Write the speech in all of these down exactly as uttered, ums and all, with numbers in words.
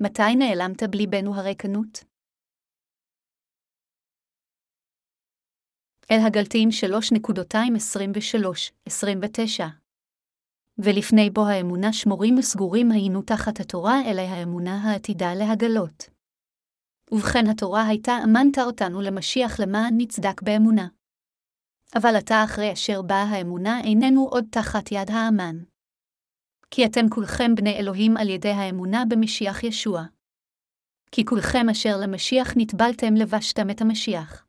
מתי נעלמת בלי בנו הרקנות? אל הגלטיים שלוש עשרים ושלוש עשרים ותשע. ולפני בו האמונה שמורים וסגורים היינו תחת התורה, אלא האמונה העתידה להגלות. ובכן התורה הייתה אמנת אותנו למשיח למען נצדק באמונה. אבל עתה אחרי אשר באה האמונה איננו עוד תחת יד האמן. כי אתם כולכם בני אלוהים על ידי האמונה במשיח ישוע. כי כולכם אשר למשיח נטבלתם לבשתם את המשיח.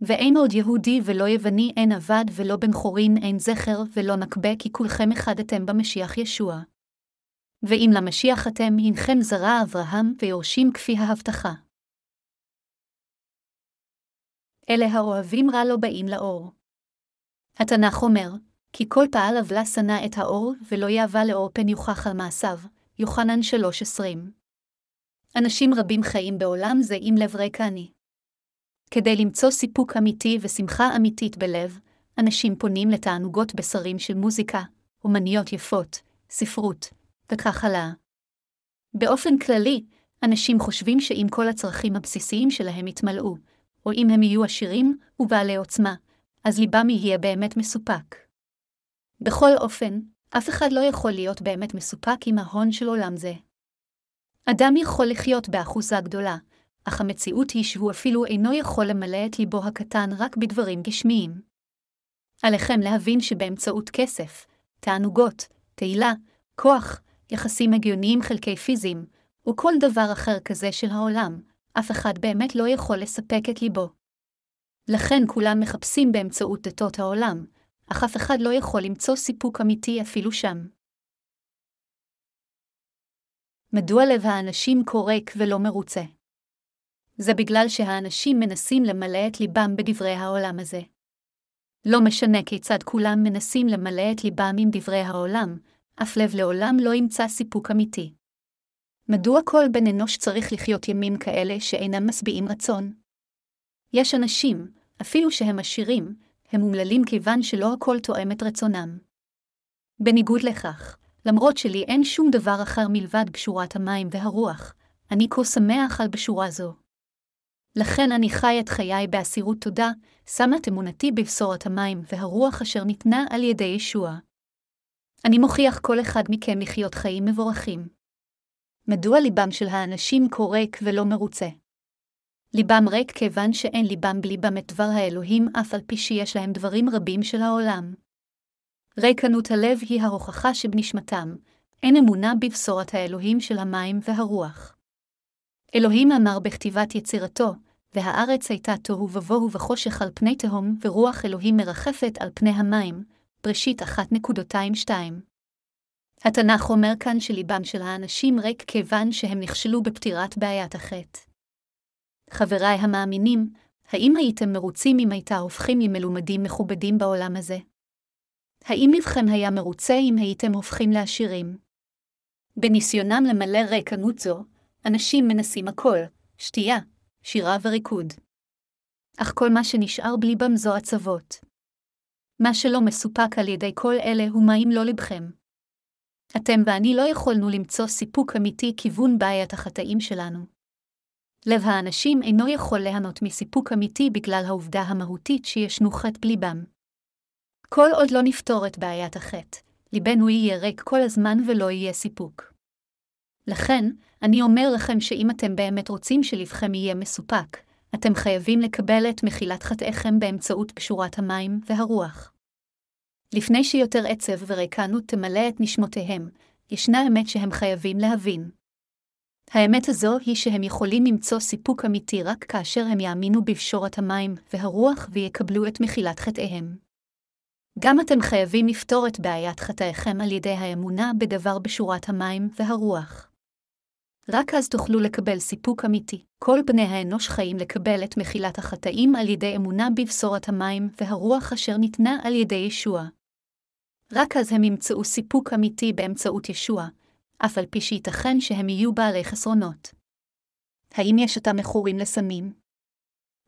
ואין עוד יהודי ולא יווני, אין עבד ולא בן חורין, אין זכר ולא נקבה, כי כולכם אחד אתם במשיח ישוע. ואם למשיח אתם, הנכם זרע אברהם ויורשים כפי ההבטחה. אלה האוהבים רע לא באים לאור. התנ"ך אומר, כי כל פעל עוולה שנא את האור, ולא יאווה לאור פן יוכח על מעשיו, יוחנן שלוש עשרים. אנשים רבים חיים בעולם זה עם לב ריקני. כדי למצוא סיפוק אמיתי ושמחה אמיתית בלב, אנשים פונים לתענוגות בשרים של מוזיקה, אומניות יפות, ספרות, וכך הלאה. באופן כללי, אנשים חושבים שאם כל הצרכים הבסיסיים שלהם יתמלאו, או אם הם יהיו עשירים ובעלי עוצמה, אז ליבם יהיה באמת מסופק. בכל אופן, אף אחד לא יכול להיות באמת מסופק עם ההון של עולם זה. אדם יכול לחיות באחוזה גדולה, אך המציאות היא שהוא אפילו אינו יכול למלא את ליבו הקטן רק בדברים גשמיים. עליכם להבין שבאמצעות כסף, תענוגות, תהילה, כוח, יחסים הגיוניים חלקי פיזיים, וכל דבר אחר כזה של העולם, אף אחד באמת לא יכול לספק את ליבו. לכן כולם מחפשים באמצעות דתות העולם, אך אף אחד לא יכול למצוא סיפוק אמיתי אפילו שם. מדוע לב האנשים קורק ולא מרוצה? זה בגלל שהאנשים מנסים למלא את ליבם בדברי העולם הזה. לא משנה כיצד כולם מנסים למלא את ליבם עם דברי העולם, אף לב לעולם לא ימצא סיפוק אמיתי. מדוע כל בן אנוש צריך לחיות ימים כאלה שאינם משביעים רצון? יש אנשים, אפילו שהם עשירים, הם מומללים כיוון שלא הכל תואם את רצונם. בניגוד לכך, למרות שלי אין שום דבר אחר מלבד בשורת המים והרוח, אני כה שמח על בשורה זו. לכן אני חי את חיי באסירות תודה, שמה את אמונתי בבשורת המים והרוח אשר ניתנה על ידי ישוע. אני מוכיח כל אחד מכם לחיות חיים מבורכים. מדוע ליבם של האנשים קורק ולא מרוצה? ליבם ריק כיוון שאין ליבם בליבם את דבר האלוהים, אף על פי שיש להם דברים רבים של העולם. ריקנות הלב היא ההוכחה שבנשמתם, אין אמונה בבשורת האלוהים של המים והרוח. אלוהים אמר בכתיבת יצירתו, והארץ הייתה תוהו ובוהו וחושך על פני תהום, ורוח אלוהים מרחפת על פני המים, בראשית אחת שתיים. התנ"ך אומר כאן שליבם של האנשים ריק כיוון שהם נכשלו בפתירת בעיית החטא. חבריי המאמינים, האם הייתם מרוצים אם הייתה הופכים למלומדים מכובדים בעולם הזה? האם לבכם היה מרוצה אם הייתם הופכים לעשירים? בניסיונם למלא ריקנות זו, אנשים מנסים הכל, שתייה, שירה וריקוד. אך כל מה שנשאר בליבם זו עצבות. מה שלא מסופק על ידי כל אלה הוא מה אם לא לבכם. אתם ואני לא יכולנו למצוא סיפוק אמיתי כיוון בעיית החטאים שלנו. לב האנשים אינו יכול ליהנות מסיפוק אמיתי בגלל העובדה המהותית שישנו חטא בליבם. כל עוד לא נפתור את בעיית החטא, ליבנו יהיה ריק כל הזמן ולא יהיה סיפוק. לכן, אני אומר לכם שאם אתם באמת רוצים שלבכם יהיה מסופק, אתם חייבים לקבל את מחילת חטאיכם באמצעות בשורת המים והרוח. לפני שיותר עצב וריקנות תמלא את נשמותיהם, ישנה אמת שהם חייבים להבין. האמת הזו היא שהם יכולים למצוא סיפוק אמיתי רק כאשר הם יאמינו בבשורת המים והרוח ויקבלו את מחילת חטאיהם. גם אתם חייבים לפתור את בעיית חטאיכם על ידי האמונה בדבר בשורת המים והרוח. רק אז תוכלו לקבל סיפוק אמיתי. כל בני האנוש חיים לקבל את מחילת החטאים על ידי אמונה בבשורת המים והרוח אשר ניתנה על ידי ישוע. רק אז הם ימצאו סיפוק אמיתי באמצעות ישוע, אף על פי שייתכן שהם יהיו בעלי חסרונות. האם יש אתם מכורים לסמים?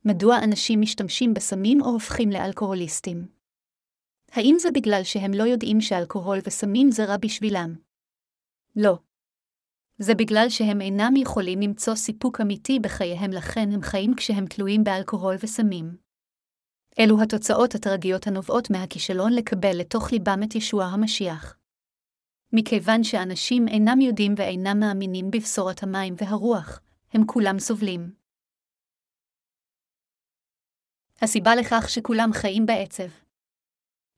מדוע אנשים משתמשים בסמים או הופכים לאלכוהוליסטים? האם זה בגלל שהם לא יודעים שאלכוהול וסמים זה רע בשבילם? לא. זה בגלל שהם אינם יכולים למצוא סיפוק אמיתי בחייהם, לכן הם חיים כשהם תלויים באלכוהול וסמים. אלו התוצאות הטרגיות הנובעות מהכישלון לקבל לתוך ליבם את ישוע המשיח. מכיוון שאנשים אינם יודעים ואינם מאמינים בבשורת המים והרוח, הם כולם סובלים. הסיבה לכך שכולם חיים בעצב.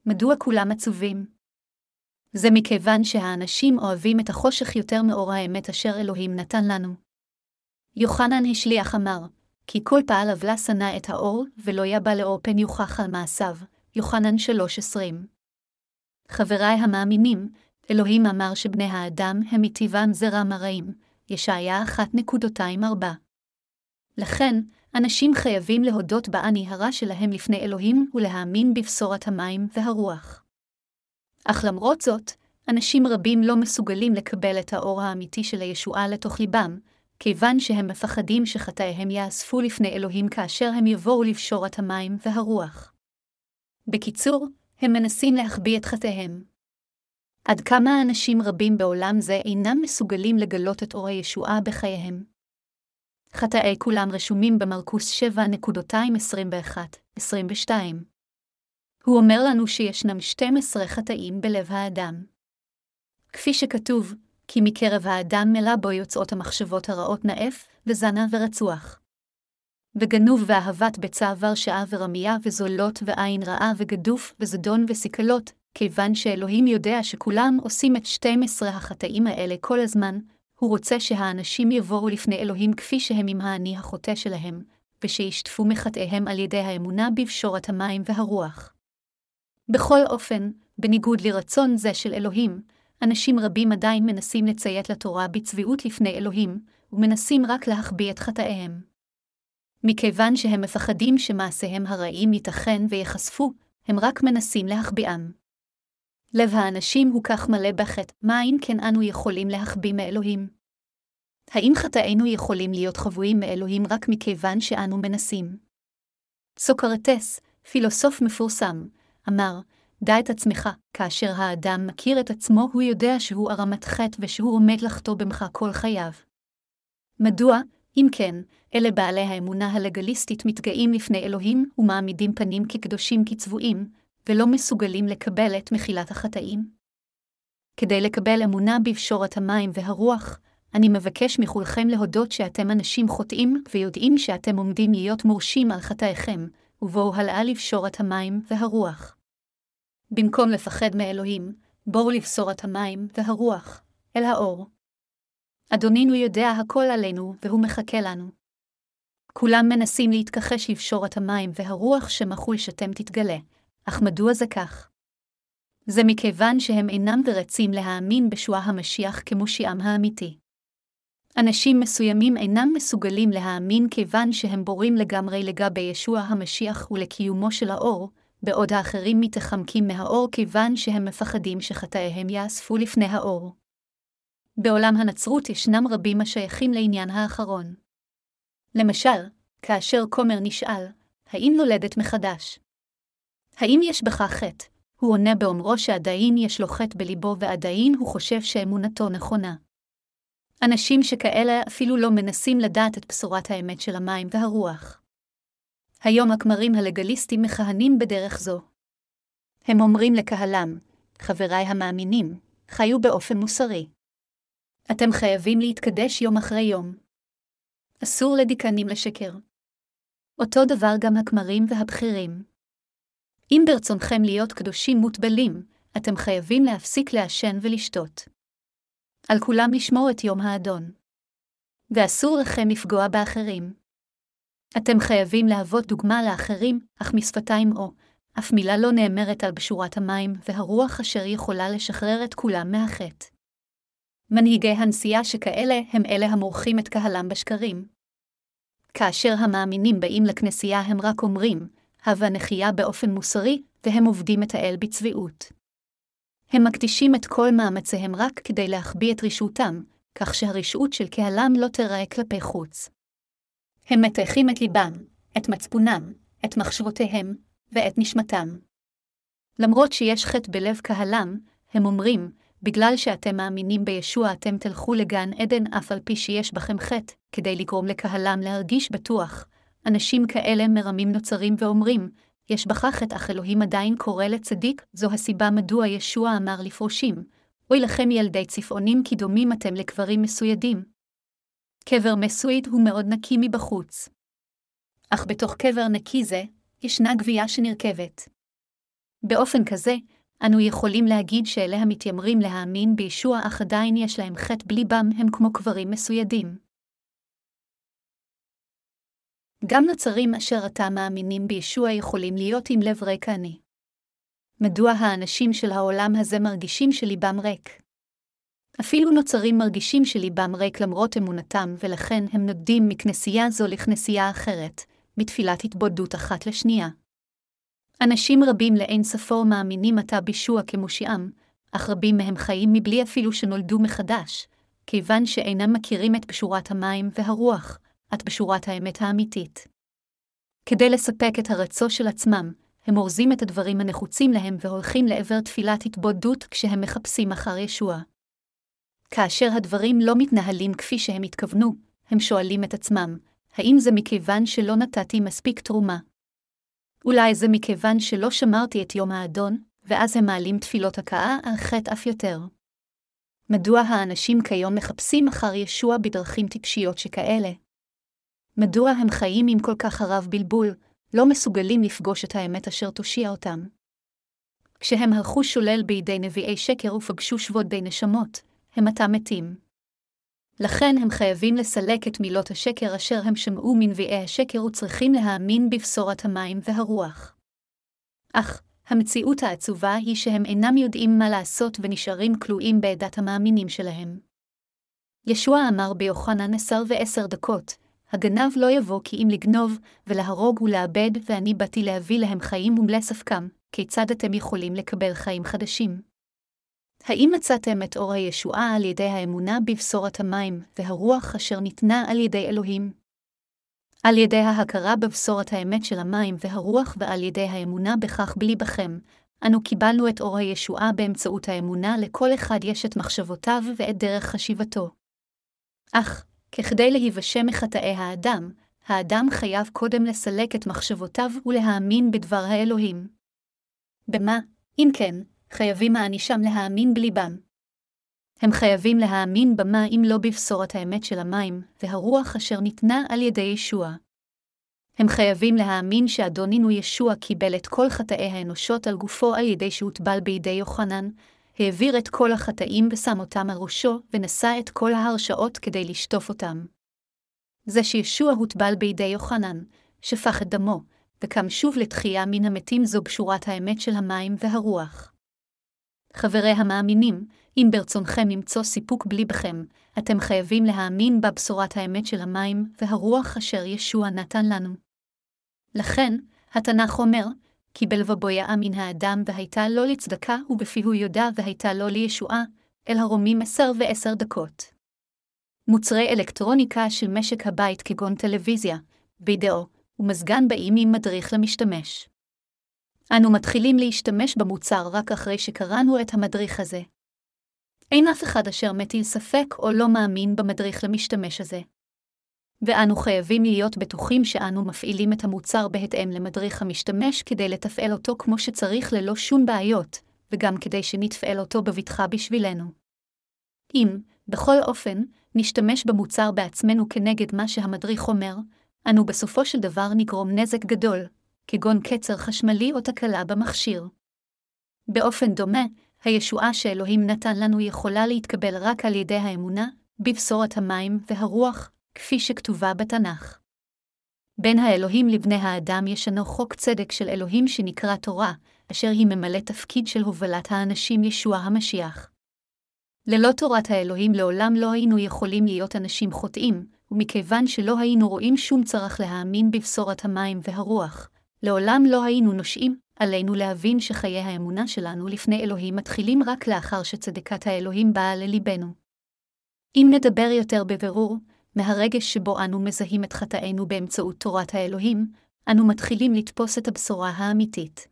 מדוע כולם עצובים? זה מכיוון שהאנשים אוהבים את החושך יותר מאור האמת אשר אלוהים נתן לנו. יוחנן השליח אמר, כי כל פעל עוולה שנא את האור, ולא יבא לאור פן יוכח על מעשיו. יוחנן שלוש עשרים. חבריי המאמינים, אלוהים אמר שבני האדם הם מטבעם זרע מרעים, ישעיה אחת נקודה עשרים וארבע. לכן, אנשים חייבים להודות באני הרע שלהם לפני אלוהים ולהאמין בבשורת המים והרוח. אך למרות זאת, אנשים רבים לא מסוגלים לקבל את האור האמיתי של הישועה לתוך ליבם, כיוון שהם מפחדים שחטאיהם יאספו לפני אלוהים כאשר הם יבואו לבשורת המים והרוח. בקיצור, הם מנסים להחביא את חטאיהם. עד כמה אנשים רבים בעולם זה אינם מסוגלים לגלות את אור הישועה בחייהם. חטאי כולם רשומים במרקוס שבע עשרים ואחת עשרים ושתיים. הוא אומר לנו שישנם שנים עשר חטאים בלב האדם. כפי שכתוב, כי מקרב האדם מלא בו יוצאות המחשבות הרעות נאף, וזנה ורצוח. וגנוב ואהבת בצע ורשעה ורמיה וזולות ועין רעה וגדוף וזדון וסיכלות, כיוון שאלוהים יודע שכולם עושים את שנים עשר החטאים האלה כל הזמן, הוא רוצה שהאנשים יבואו לפני אלוהים כפי שהם עם האני החוטא שלהם, ושישתפו מחטאיהם על ידי האמונה בבשורת המים והרוח. בכל אופן, בניגוד לרצון זה של אלוהים, אנשים רבים עדיין מנסים לציית לתורה בצביעות לפני אלוהים, ומנסים רק להחביא את חטאיהם. מכיוון שהם מפחדים שמעשיהם הרעים ייתכן ויחשפו, הם רק מנסים להחביאם. לב האנשים הוא כך מלא בחטא, מה אם כן אנו יכולים להחביא מאלוהים? האם חטאינו יכולים להיות חבויים מאלוהים רק מכיוון שאנו מנסים? סוקרטס, פילוסוף מפורסם, אמר, דע את עצמך, כאשר האדם מכיר את עצמו הוא יודע שהוא הרמת חטא ושהוא עומד לחטוא במך כל חייו. מדוע, אם כן, אלה בעלי האמונה הלגליסטית מתגאים לפני אלוהים ומעמידים פנים כקדושים כצבועים, ולא מסוגלים לקבל את מחילת החטאים? כדי לקבל אמונה בבשורת המים והרוח, אני מבקש מכולכם להודות שאתם אנשים חוטאים ויודעים שאתם עומדים להיות מורשים על חטאיכם, ובואו הלאה לבשורת המים והרוח. במקום לפחד מאלוהים, בואו לבשורת המים והרוח, אל האור. אדונינו יודע הכל עלינו והוא מחכה לנו. כולם מנסים להתכחש לבשורת המים והרוח שמחול שאתם תתגלה, אך מדוע זה כך? זה מכיוון שהם אינם ורצים להאמין בישוע המשיח כמושיעם האמיתי. אנשים מסוימים אינם מסוגלים להאמין כיוון שהם בורים לגמרי לגבי ישוע המשיח ולקיומו של האור, בעוד האחרים מתחמקים מהאור כיוון שהם מפחדים שחטאיהם יאספו לפני האור. בעולם הנצרות ישנם רבים השייכים לעניין האחרון. למשל, כאשר כומר נשאל, האם נולדת מחדש? האם יש בך חטא? הוא עונה באומרו שעדיין יש לו חטא בליבו ועדיין הוא חושב שאמונתו נכונה. אנשים שכאלה אפילו לא מנסים לדעת את בשורת האמת של המים והרוח. היום הכמרים הלגליסטים מכהנים בדרך זו. הם אומרים לקהלם, חבריי המאמינים, חיו באופן מוסרי. אתם חייבים להתקדש יום אחרי יום. אסור לדיקנים לשקר. אותו דבר גם הכמרים והבכירים. אם ברצונכם להיות קדושים מוטבלים, אתם חייבים להפסיק לעשן ולשתות. על כולם לשמור את יום האדון. ואסור לכם לפגוע באחרים. אתם חייבים להוות דוגמה לאחרים, אך משפתיים או, אף מילה לא נאמרת על בשורת המים והרוח אשר יכולה לשחרר את כולם מהחטא. מנהיגי הנסיעה שכאלה הם אלה המורחים את קהלם בשקרים. כאשר המאמינים באים לכנסייה הם רק אומרים, הווה נחייה באופן מוסרי, והם עובדים את האל בצביעות. הם מקדישים את כל מאמציהם רק כדי להחביא את רשעותם, כך שהרשעות של קהלם לא תיראה כלפי חוץ. הם מתיכים את ליבם, את מצפונם, את מחשבותיהם ואת נשמתם. למרות שיש חטא בלב קהלם, הם אומרים, בגלל שאתם מאמינים בישוע אתם תלכו לגן עדן אף על פי שיש בכם חטא, כדי לגרום לקהלם להרגיש בטוח. אנשים כאלה מרמים נוצרים ואומרים, יש בך חטא אך אלוהים עדיין קורא לצדיק, זו הסיבה מדוע ישוע אמר לפרושים, אוי לכם ילדי צפעונים כי דומים אתם לקברים מסוידים. קבר מסויד הוא מאוד נקי מבחוץ. אך בתוך קבר נקי זה, ישנה גבייה שנרכבת. באופן כזה, אנו יכולים להגיד שאלה המתיימרים להאמין בישוע אך עדיין יש להם חטא בליבם הם כמו קברים מסוידים. גם נוצרים אשר אתה מאמינים בישוע יכולים להיות עם לב ריק עני. מדוע האנשים של העולם הזה מרגישים שליבם ריק? אפילו נוצרים מרגישים שליבם ריק למרות אמונתם ולכן הם נודדים מכנסייה זו לכנסייה אחרת, בתפילת התבודדות אחת לשנייה. אנשים רבים לאין ספור מאמינים אתה בישוע כמושיעם, אך רבים מהם חיים מבלי אפילו שנולדו מחדש, כיוון שאינם מכירים את בשורת המים והרוח, את בשורת האמת האמיתית. כדי לספק את הרצון של עצמם, הם אורזים את הדברים הנחוצים להם והולכים לעבר תפילת התבודדות כשהם מחפשים אחר ישוע. כאשר הדברים לא מתנהלים כפי שהם התכוונו, הם שואלים את עצמם, האם זה מכיוון שלא נתתי מספיק תרומה? אולי זה מכיוון שלא שמרתי את יום האדון, ואז הם מעלים תפילות הכאה על חטא אף יותר. מדוע האנשים כיום מחפשים אחר ישוע בדרכים טיפשיות שכאלה? מדוע הם חיים עם כל כך הרב בלבול, לא מסוגלים לפגוש את האמת אשר תושיע אותם? כשהם הלכו שולל בידי נביאי שקר ופגשו שבות די נשמות, הם עתה מתים. לכן הם חייבים לסלק את מילות השקר אשר הם שמעו מנביאי השקר וצריכים להאמין בבשורת המים והרוח. אך, המציאות העצובה היא שהם אינם יודעים מה לעשות ונשארים כלואים בעדת המאמינים שלהם. ישוע אמר ביוחנן עשר ועשר דקות, הגנב לא יבוא כי אם לגנוב ולהרוג ולאבד ואני באתי להביא להם חיים ומלא ספקם, כיצד אתם יכולים לקבל חיים חדשים? האם מצאתם את אור הישועה על ידי האמונה בבשורת המים והרוח אשר ניתנה על ידי אלוהים? על ידי ההכרה בבשורת האמת של המים והרוח ועל ידי האמונה בכך בליבכם, אנו קיבלנו את אור הישועה באמצעות האמונה לכל אחד יש את מחשבותיו ואת דרך חשיבתו. אך, ככדי להיוושע מחטאי האדם, האדם חייב קודם לסלק את מחשבותיו ולהאמין בדבר האלוהים. במה, אם כן, חייבים האנישם להאמין בליבם. הם חייבים להאמין במה אם לא בבשורת האמת של המים, והרוח אשר ניתנה על ידי ישוע. הם חייבים להאמין שאדונינו ישוע קיבל את כל חטאי האנושות על גופו על ידי שהוטבל בידי יוחנן, העביר את כל החטאים ושם אותם על ראשו, ונשא את כל ההרשאות כדי לשטוף אותם. זה שישוע הוטבל בידי יוחנן, שפך את דמו, וקם שוב לתחייה מן המתים זו בשורת האמת של המים והרוח. חברי המאמינים, אם ברצונכם למצוא סיפוק בליבכם, אתם חייבים להאמין בבשורת האמת של המים והרוח אשר ישוע נתן לנו. לכן, התנ"ך אומר, כי בלבבו יאמין האדם והייתה לו לצדקה ובפיהו יודה והייתה לו לישועה, אל הרומים עשר ועשר דקות. מוצרי אלקטרוניקה של משק הבית כגון טלוויזיה, וידאו ומזגן באים עם מדריך למשתמש. אנו מתחילים להשתמש במוצר רק אחרי שקראנו את המדריך הזה. אין אף אחד אשר מטיל ספק או לא מאמין במדריך למשתמש הזה. ואנו חייבים להיות בטוחים שאנו מפעילים את המוצר בהתאם למדריך המשתמש כדי לתפעל אותו כמו שצריך ללא שום בעיות, וגם כדי שנתפעל אותו בבטחה בשבילנו. אם, בכל אופן, נשתמש במוצר בעצמנו כנגד מה שהמדריך אומר, אנו בסופו של דבר נגרום נזק גדול, כגון קצר חשמלי או תקלה במכשיר. באופן דומה, הישועה שאלוהים נתן לנו יכולה להתקבל רק על ידי האמונה, בבשורת המים והרוח, כפי שכתובה בתנ"ך. בין האלוהים לבני האדם ישנו חוק צדק של אלוהים שנקרא תורה, אשר היא ממלא תפקיד של הובלת האנשים ישוע המשיח. ללא תורת האלוהים לעולם לא היינו יכולים להיות אנשים חוטאים, ומכיוון שלא היינו רואים שום צורך להאמין בבשורת המים והרוח, לעולם לא היינו נושאים, עלינו להבין שחיי האמונה שלנו לפני אלוהים מתחילים רק לאחר שצדקת האלוהים באה לליבנו. אם נדבר יותר בבירור, מהרגש שבו אנו מזהים את חטאינו באמצעות תורת האלוהים, אנו מתחילים לתפוס את הבשורה האמיתית.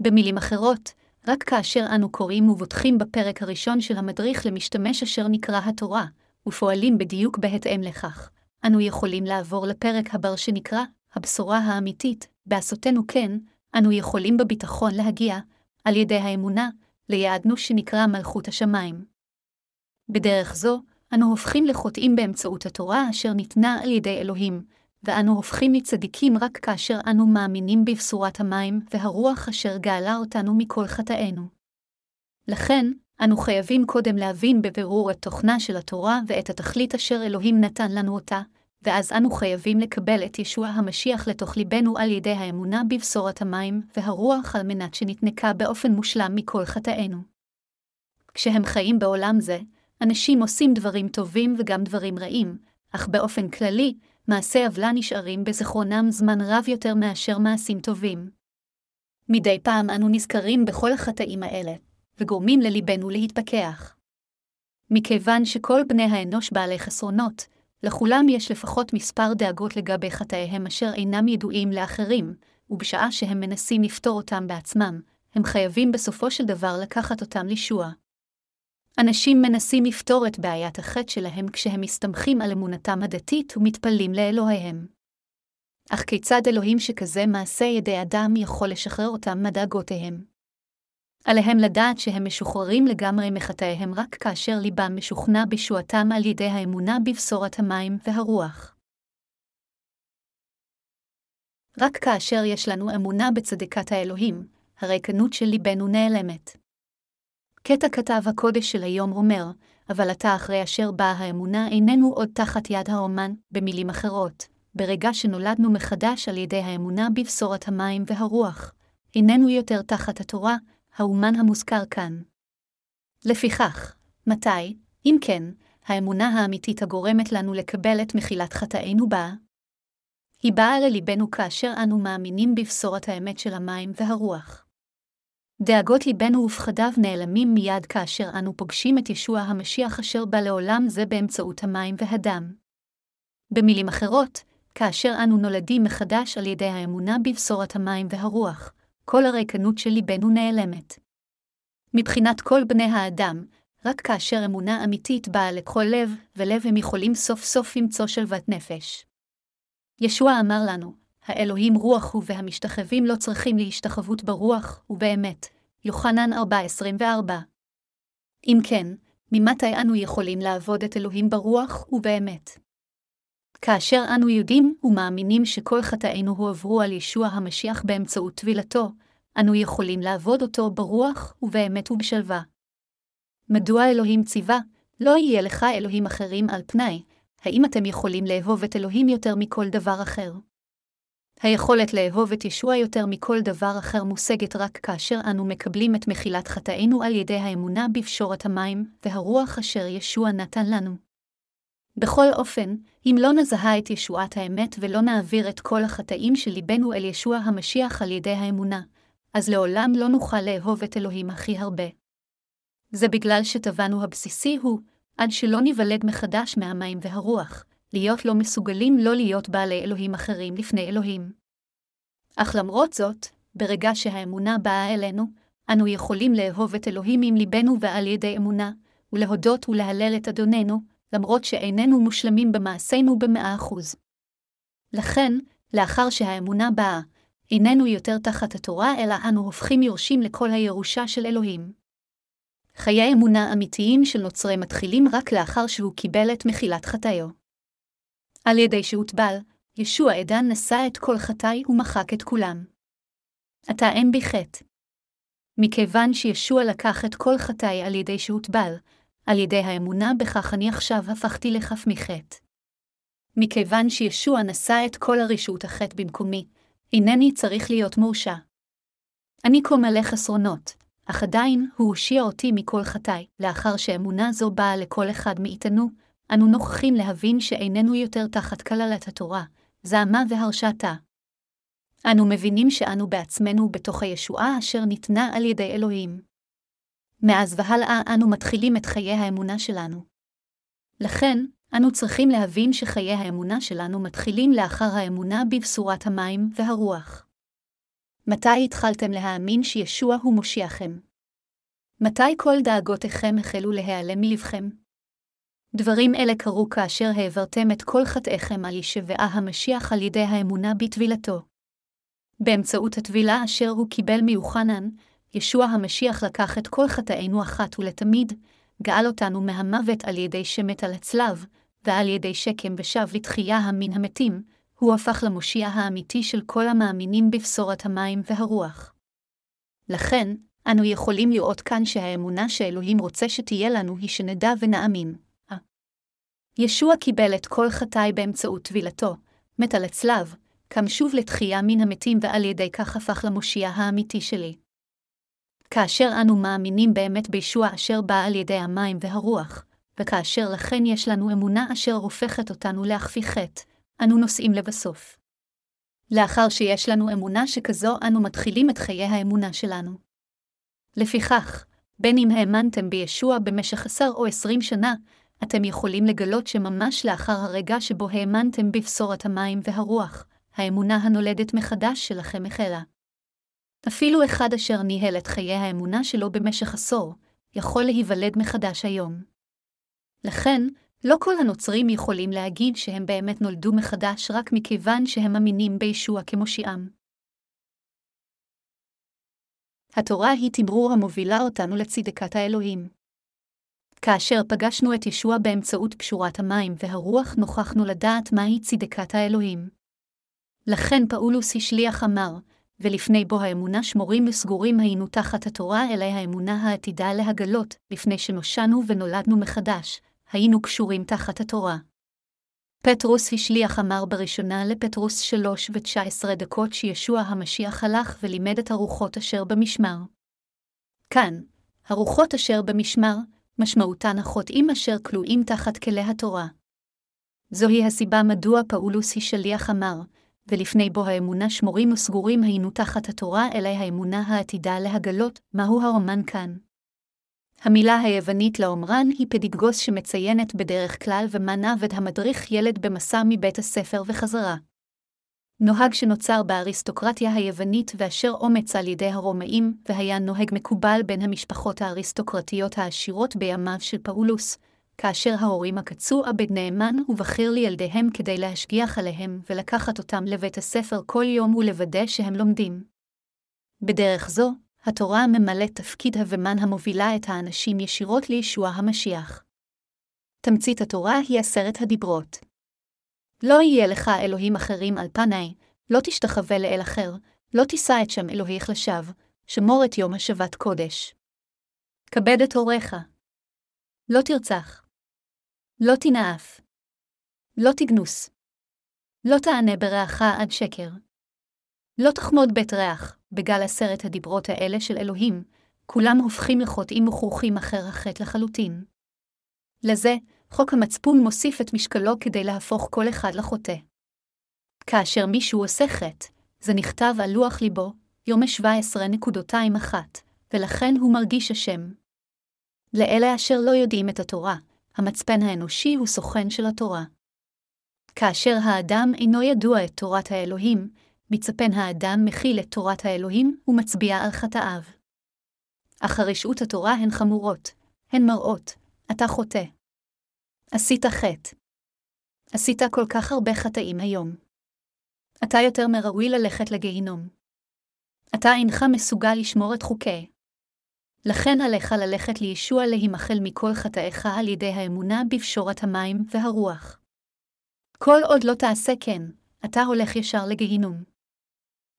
במילים אחרות, רק כאשר אנו קוראים ובוטחים בפרק הראשון של המדריך למשתמש אשר נקרא התורה, ופועלים בדיוק בהתאם לכך, אנו יכולים לעבור לפרק הבר שנקרא הבשורה האמיתית. בעשותנו כן, אנו יכולים בביטחון להגיע, על ידי האמונה, ליעדנו שנקרא מלכות השמיים. בדרך זו, אנו הופכים לחוטאים באמצעות התורה אשר ניתנה על ידי אלוהים, ואנו הופכים לצדיקים רק כאשר אנו מאמינים בבשורת המים והרוח אשר גאלה אותנו מכל חטאינו. לכן, אנו חייבים קודם להבין בבירור את תוכנה של התורה ואת התכלית אשר אלוהים נתן לנו אותה, ואז אנו חייבים לקבל את ישוע המשיח לתוך ליבנו על ידי האמונה בבשורת המים והרוח על מנת שנתנקה באופן מושלם מכל חטאינו. כשהם חיים בעולם זה, אנשים עושים דברים טובים וגם דברים רעים, אך באופן כללי, מעשי עוולה נשארים בזכרונם זמן רב יותר מאשר מעשים טובים. מדי פעם אנו נזכרים בכל החטאים האלה, וגורמים לליבנו להתפכח. מכיוון שכל בני האנוש בעלי חסרונות, לכולם יש לפחות מספר דאגות לגבי חטאיהם אשר אינם ידועים לאחרים, ובשעה שהם מנסים לפתור אותם בעצמם, הם חייבים בסופו של דבר לקחת אותם לישוע. אנשים מנסים לפתור את בעיית החטא שלהם כשהם מסתמכים על אמונתם הדתית ומתפלים לאלוהיהם. אך כיצד אלוהים שכזה מעשה ידי אדם יכול לשחרר אותם מדאגותיהם? עליהם לדעת שהם משוחררים לגמרי מחטאיהם רק כאשר ליבם משוכנע בישועתם על ידי האמונה בבשורת המים והרוח. רק כאשר יש לנו אמונה בצדקת האלוהים, הריקנות של ליבנו נעלמת. קטע כתב הקודש של היום אומר, אבל אתה אחרי אשר באה האמונה איננו עוד תחת יד האומן, במילים אחרות, ברגע שנולדנו מחדש על ידי האמונה בבשורת המים והרוח, איננו יותר תחת התורה, האומן המוזכר כאן. לפיכך, מתי, אם כן, האמונה האמיתית הגורמת לנו לקבל את מחילת חטאינו באה? היא באה לליבנו כאשר אנו מאמינים בבשורת האמת של המים והרוח. דאגות ליבנו ופחדיו נעלמים מיד כאשר אנו פוגשים את ישוע המשיח אשר בא לעולם זה באמצעות המים והדם. במילים אחרות, כאשר אנו נולדים מחדש על ידי האמונה בבשורת המים והרוח, כל הריקנות של ליבנו נעלמת. מבחינת כל בני האדם, רק כאשר אמונה אמיתית באה לכל לב ולב הם יכולים סוף סוף למצוא שלוות נפש. ישוע אמר לנו, האלוהים רוח הוא והמשתחווים לא צריכים להשתחוות ברוח ובאמת. יוחנן ארבע עשרים וארבע. אם כן, ממתי אנו יכולים לעבוד את אלוהים ברוח ובאמת? כאשר אנו יודעים ומאמינים שכל חטאינו הועברו על ישוע המשיח באמצעות טבילתו, אנו יכולים לעבוד אותו ברוח ובאמת ובשלווה. מדוע אלוהים ציווה, לא יהיה לך אלוהים אחרים על פני, האם אתם יכולים לאהוב את אלוהים יותר מכל דבר אחר? היכולת לאהוב את ישוע יותר מכל דבר אחר מושגת רק כאשר אנו מקבלים את מחילת חטאינו על ידי האמונה בבשורת המים והרוח אשר ישוע נתן לנו. בכל אופן, אם לא נזהה את ישועת האמת ולא נעביר את כל החטאים של ליבנו אל ישוע המשיח על ידי האמונה, אז לעולם לא נוכל לאהוב את אלוהים הכי הרבה. זה בגלל שטבענו הבסיסי הוא, עד שלא ניוולד מחדש מהמים והרוח, להיות לא מסוגלים לא להיות בעלי אלוהים אחרים לפני אלוהים. אך למרות זאת, ברגע שהאמונה באה אלינו, אנו יכולים לאהוב את אלוהים עם ליבנו ועל ידי אמונה, ולהודות ולהלל את אדוננו, למרות שאיננו מושלמים במעשינו במאה אחוז. לכן, לאחר שהאמונה באה, איננו יותר תחת התורה, אלא אנו הופכים יורשים לכל הירושה של אלוהים. חיי אמונה אמיתיים של נוצרי מתחילים רק לאחר שהוא קיבל את מחילת חטאיו. על ידי שהוטבל, ישוע עדן נשא את כל חטאי ומחק את כולם. אתה אין בי חטא. מכיוון שישוע לקח את כל חטאי על ידי שהוטבל, על ידי האמונה בכך אני עכשיו הפכתי לחף מחטא. מכיוון שישוע נשא את כל הרשות החטא במקומי, אינני צריך להיות מורשע. אני כה מלא חסרונות, אך עדיין הוא הושיע אותי מכל חטאי, לאחר שאמונה זו באה לכל אחד מאיתנו, אנו נוכחים להבין שאיננו יותר תחת כללת התורה, זעמה והרשעתה. אנו מבינים שאנו בעצמנו בתוך הישועה אשר ניתנה על ידי אלוהים. מאז והלאה אנו מתחילים את חיי האמונה שלנו. לכן, אנו צריכים להבין שחיי האמונה שלנו מתחילים לאחר האמונה בבשורת המים והרוח. מתי התחלתם להאמין שישוע הוא מושיעכם? מתי כל דאגותיכם החלו להיעלם מלבכם? דברים אלה קרו כאשר העברתם את כל חטאיכם על ישבעה המשיח על ידי האמונה בתבילתו. באמצעות התבילה אשר הוא קיבל מיוחנן, ישוע המשיח לקח את כל חטאינו אחת ולתמיד, גאל אותנו מהמוות על ידי שמת על הצלב, ועל ידי שקם ושב לתחייה מן המתים, הוא הפך למושיע האמיתי של כל המאמינים בבשורת המים והרוח. לכן, אנו יכולים לראות כאן שהאמונה שאלוהים רוצה שתהיה לנו היא שנדע ונאמין. ישוע קיבל את כל חטאי באמצעות טבילתו, מת על הצלב, קם שוב לתחייה מן המתים ועל ידי כך הפך למושיע האמיתי שלי. כאשר אנו מאמינים באמת בישוע אשר בא על ידי המים והרוח, וכאשר לכן יש לנו אמונה אשר הופכת אותנו להחפיא חטא, אנו נוסעים לבסוף. לאחר שיש לנו אמונה שכזו, אנו מתחילים את חיי האמונה שלנו. לפיכך, בין אם האמנתם בישוע במשך עשר או עשרים שנה, אתם יכולים לגלות שממש לאחר הרגע שבו האמנתם בבשורת המים והרוח, האמונה הנולדת מחדש שלכם החלה. אפילו אחד אשר ניהל את חיי האמונה שלו במשך עשור, יכול להיוולד מחדש היום. לכן, לא כל הנוצרים יכולים להגיד שהם באמת נולדו מחדש רק מכיוון שהם אמינים בישוע כמושיעם. התורה היא תמרור המובילה אותנו לצדקת האלוהים. כאשר פגשנו את ישוע באמצעות פשורת המים והרוח נוכחנו לדעת מהי צדקת האלוהים. לכן פאולוס השליח אמר, ולפני בו האמונה שמורים וסגורים היינו תחת התורה אלא האמונה העתידה להגלות, לפני שנושענו ונולדנו מחדש, היינו קשורים תחת התורה. פטרוס השליח אמר בראשונה לפטרוס שלוש ותשע עשרה דקות שישוע המשיח הלך ולימד את הרוחות אשר במשמר. כאן, הרוחות אשר במשמר, משמעותן החוטאים אשר כלואים תחת כלי התורה. זוהי הסיבה מדוע פאולוס השליח אמר, ולפני בו האמונה שמורים וסגורים היינו תחת התורה אלא האמונה העתידה להגלות, מהו הרומן כאן. המילה היוונית לאומרן היא פדיגגוס שמציינת בדרך כלל ומנעבד המדריך ילד במסע מבית הספר וחזרה. נוהג שנוצר באריסטוקרטיה היוונית ואשר אומץ על ידי הרומאים והיה נוהג מקובל בין המשפחות האריסטוקרטיות העשירות בימיו של פאולוס, כאשר ההורים הקצו עבד נאמן ובחיר לילדיהם כדי להשגיח עליהם ולקחת אותם לבית הספר כל יום ולוודא שהם לומדים. בדרך זו, התורה ממלאת תפקיד הומן המובילה את האנשים ישירות לישוע המשיח. תמצית התורה היא עשרת הדיברות. לא יהיה לך אלוהים אחרים על פני, לא תשתחווה לאל אחר, לא תישא את שם אלוהיך לשווא, שמור את יום השבת קודש. כבד את הוריך. לא תרצח. לא תנאף. לא תגנוס. לא תענה ברעך עד שקר. לא תחמוד בית רעך. בגלל עשרת הדיברות האלה של אלוהים, כולם הופכים לחוטאים וכרוכים אחר החטא לחלוטין. לזה, חוק המצפון מוסיף את משקלו כדי להפוך כל אחד לחוטא. כאשר מישהו עושה חטא, זה נכתב על לוח ליבו, יום שבע עשרה נקודה אחת, ולכן הוא מרגיש אשם. לאלה אשר לא יודעים את התורה, המצפן האנושי הוא סוכן של התורה. כאשר האדם אינו ידוע את תורת האלוהים, מצפן האדם מכיל את תורת האלוהים ומצביע על חטאיו. אך הרשעות התורה הן חמורות, הן מראות, אתה חוטא. עשית חטא. עשית כל כך הרבה חטאים היום. אתה יותר מראוי ללכת לגיהינום. אתה אינך מסוגל לשמור את חוקי. לכן עליך ללכת לישוע להימחל מכל חטאיך על ידי האמונה בפשורת המים והרוח. כל עוד לא תעשה כן, אתה הולך ישר לגיהינום.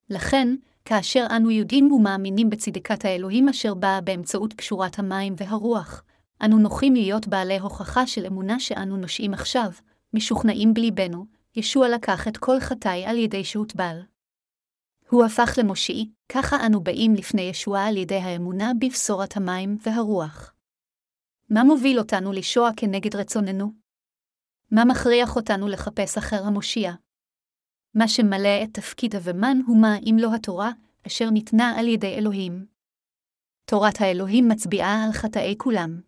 לכן, כאשר אנו יודעים ומאמינים בצדקת האלוהים אשר באה באמצעות פשורת המים והרוח, אנו נוחים להיות בעלי הוכחה של אמונה שאנו נושאים עכשיו, משוכנעים בליבנו, ישוע לקח את כל חטאי על ידי שהוטבל. הוא הפך למושיע, ככה אנו באים לפני ישוע על ידי האמונה בבשורת המים והרוח. מה מוביל אותנו לישוע כנגד רצוננו? מה מכריח אותנו לחפש אחר המושיע? מה שמלא את תפקיד הומן הוא מה אם לא התורה, אשר ניתנה על ידי אלוהים. תורת האלוהים מצביעה על חטאי כולם.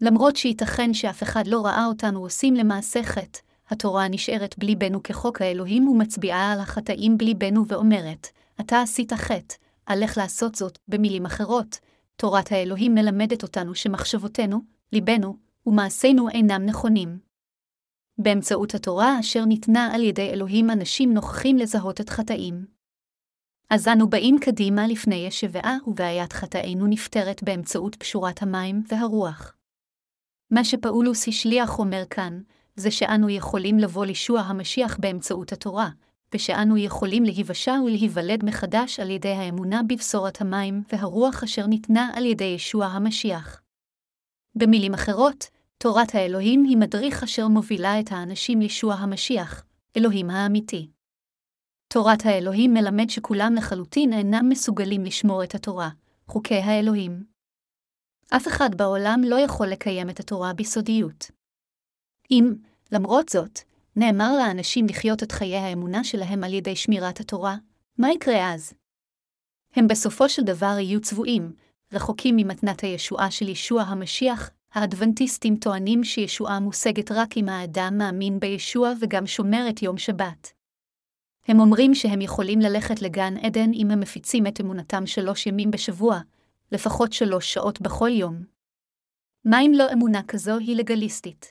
למרות שייתכן שאף אחד לא ראה אותנו עושים למעשה חטא, התורה נשארת בליבנו כחוק האלוהים ומצביעה על החטאים בליבנו ואומרת, אתה עשית חטא, עליך לעשות זאת, במילים אחרות, תורת האלוהים מלמדת אותנו שמחשבותינו, ליבנו ומעשינו אינם נכונים. באמצעות התורה אשר ניתנה על ידי אלוהים אנשים נוכחים לזהות את חטאים. אז אנו באים קדימה לפני ישבעה ובעיית חטאינו נפטרת באמצעות פשורת המים והרוח. מה שפאולוס השליח אומר כאן, זה שאנו יכולים לבוא לישוע המשיח באמצעות התורה, ושאנו יכולים להיוושע ולהיוולד מחדש על ידי האמונה בבשורת המים והרוח אשר ניתנה על ידי ישוע המשיח. במילים אחרות, תורת האלוהים היא מדריך אשר מובילה את האנשים לישוע המשיח, אלוהים האמיתי. תורת האלוהים מלמד שכולם לחלוטין אינם מסוגלים לשמור את התורה, חוקי האלוהים. אף אחד בעולם לא יכול לקיים את התורה בסודיות. אם, למרות זאת, נאמר לאנשים לחיות את חיי האמונה שלהם על ידי שמירת התורה, מה יקרה אז? הם בסופו של דבר יהיו צבועים, רחוקים ממתנת הישועה של ישוע המשיח. האדוונטיסטים טוענים שישועה מושגת רק אם האדם מאמין בישוע וגם שומר את יום שבת. הם אומרים שהם יכולים ללכת לגן עדן אם הם מפיצים את אמונתם שלוש ימים בשבוע, לפחות שלוש שעות בכל יום. מה אם לא אמונה כזו היא לגליסטית?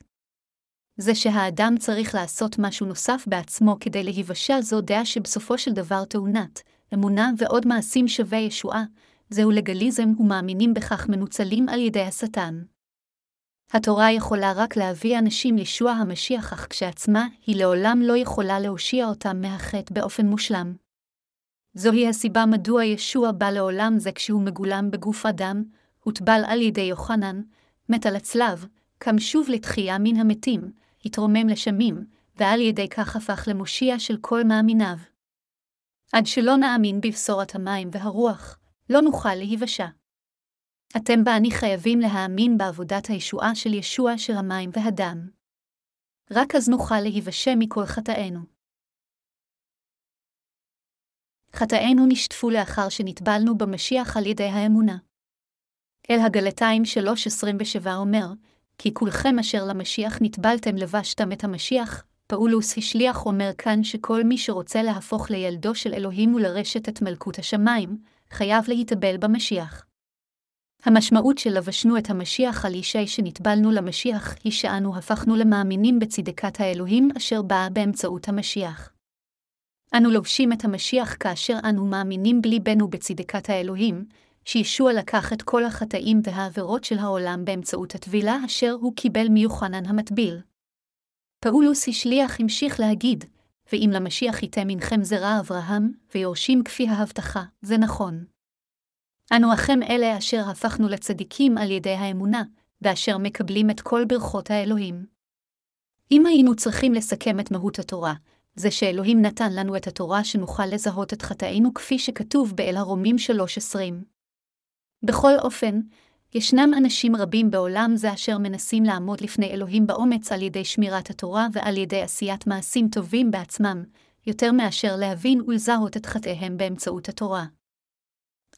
זה שהאדם צריך לעשות משהו נוסף בעצמו כדי להיוושע זו דעה שבסופו של דבר טעונת, אמונה ועוד מעשים שווה ישועה, זהו לגליזם ומאמינים בכך מנוצלים על ידי השטן. התורה יכולה רק להביא אנשים לישוע המשיח, אך כשעצמה היא לעולם לא יכולה להושיע אותם מהחטא באופן מושלם. זוהי הסיבה מדוע ישוע בא לעולם זה כשהוא מגולם בגוף אדם, הוטבל על ידי יוחנן, מת על הצלב, קם שוב לתחייה מן המתים, התרומם לשמים, ועל ידי כך הפך למושיע של כל מאמיניו. עד שלא נאמין בבשורת המים והרוח, לא נוכל להיוושע. אתם ואני חייבים להאמין בעבודת הישועה של ישוע של המים והדם. רק אז נוכל להיוושע מכל חטאינו. חטאינו נשטפו לאחר שנטבלנו במשיח על ידי האמונה. אל הגלטיים שלוש עשרים ושבע אומר, כי כולכם אשר למשיח נטבלתם לבשתם את המשיח, פאולוס השליח אומר כאן שכל מי שרוצה להפוך לילדו של אלוהים ולרשת את מלכות השמיים, חייב להתאבל במשיח. המשמעות של לבשנו את המשיח על אישי שנטבלנו למשיח היא שאנו הפכנו למאמינים בצדקת האלוהים אשר באה באמצעות המשיח. אנו לובשים את המשיח כאשר אנו מאמינים בליבנו בצדקת האלוהים, שישוע לקח את כל החטאים והעבירות של העולם באמצעות הטבילה אשר הוא קיבל מיוחנן המטביל. פאולוס השליח המשיך להגיד, ואם למשיח ייתם אינכם זרע אברהם, ויורשים כפי ההבטחה, זה נכון. אנו אכן אלה אשר הפכנו לצדיקים על ידי האמונה, ואשר מקבלים את כל ברכות האלוהים. אם היינו צריכים לסכם את מהות התורה, זה שאלוהים נתן לנו את התורה שנוכל לזהות את חטאינו כפי שכתוב באל הרומים שלוש עשרים. בכל אופן, ישנם אנשים רבים בעולם זה אשר מנסים לעמוד לפני אלוהים באומץ על ידי שמירת התורה ועל ידי עשיית מעשים טובים בעצמם, יותר מאשר להבין ולזהות את חטאיהם באמצעות התורה.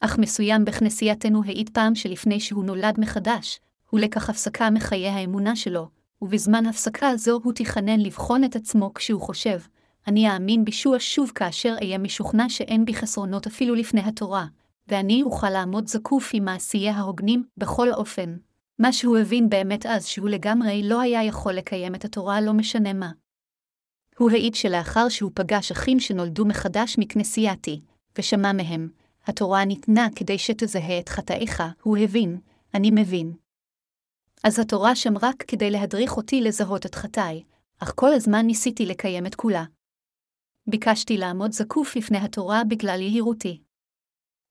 אך מסוים בכנסייתנו העיד פעם שלפני שהוא נולד מחדש, הוא לקח הפסקה מחיי האמונה שלו, ובזמן הפסקה זו הוא תיכנן לבחון את עצמו כשהוא חושב, אני אאמין בישוע שוב כאשר אהיה משוכנע שאין בי חסרונות אפילו לפני התורה, ואני אוכל לעמוד זקוף עם מעשייה ההוגנים בכל אופן. מה שהוא הבין באמת אז שהוא לגמרי לא היה יכול לקיים את התורה לא משנה מה. הוא העיד שלאחר שהוא פגש אחים שנולדו מחדש מכנסייתי, ושמע מהם, התורה ניתנה כדי שתזהה את חטאיך, הוא הבין, אני מבין. אז התורה שם רק כדי להדריך אותי לזהות את חטאי, אך כל הזמן ניסיתי לקיים את כולה. ביקשתי לעמוד זקוף לפני התורה בגלל יהירותי.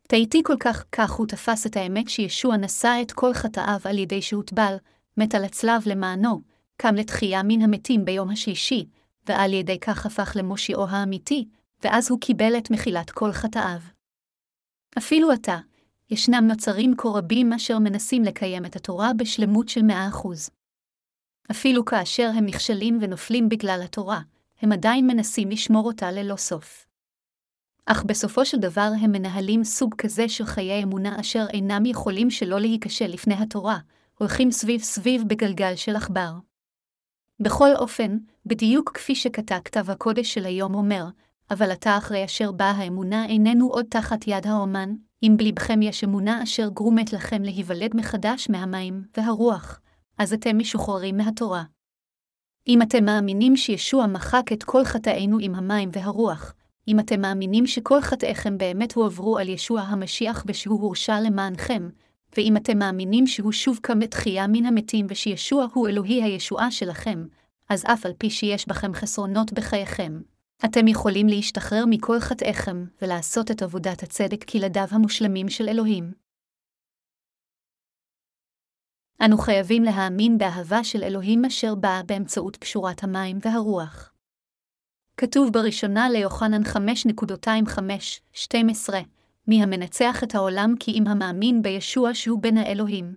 תהיתי כל כך, כך הוא תפס את האמת שישוע נשא את כל חטאיו על ידי שהוטבל, מת על הצלב למענו, קם לתחייה מן המתים ביום השלישי, ועל ידי כך הפך למושיעו האמיתי, ואז הוא קיבל את מחילת כל חטאיו. אפילו אתה, ישנם נוצרים כה רבים אשר מנסים לקיים את התורה בשלמות של מאה אחוז. אפילו כאשר הם נכשלים ונופלים בגלל התורה, הם עדיין מנסים לשמור אותה ללא סוף. אך בסופו של דבר הם מנהלים סוג כזה של חיי אמונה אשר אינם יכולים שלא להיכשל לפני התורה, הולכים סביב סביב בגלגל של עכבר. בכל אופן, בדיוק כפי שכתב כתב הקודש של היום אומר, אבל אתה אחרי אשר באה האמונה איננו עוד תחת יד האומן, אם בלבכם יש אמונה אשר גרומת לכם להיוולד מחדש מהמים והרוח, אז אתם משוחררים מהתורה. אם אתם מאמינים שישוע מחק את כל חטאינו עם המים והרוח, אם אתם מאמינים שכל חטאיכם באמת הועברו על ישוע המשיח ושהוא הורשע למענכם, ואם אתם מאמינים שהוא שוב קם לתחייה מן המתים ושישוע הוא אלוהי הישועה שלכם, אז אף על פי שיש בכם חסרונות בחייכם, אתם יכולים להשתחרר מכל חטאיכם ולעשות את עבודת הצדק כילדיו המושלמים של אלוהים. אנו חייבים להאמין באהבה של אלוהים אשר באה באמצעות פשורת המים והרוח. כתוב בראשונה ליוחנן חמש עשרים וחמש שתים עשרה, מי המנצח את העולם כי אם המאמין בישוע שהוא בן האלוהים.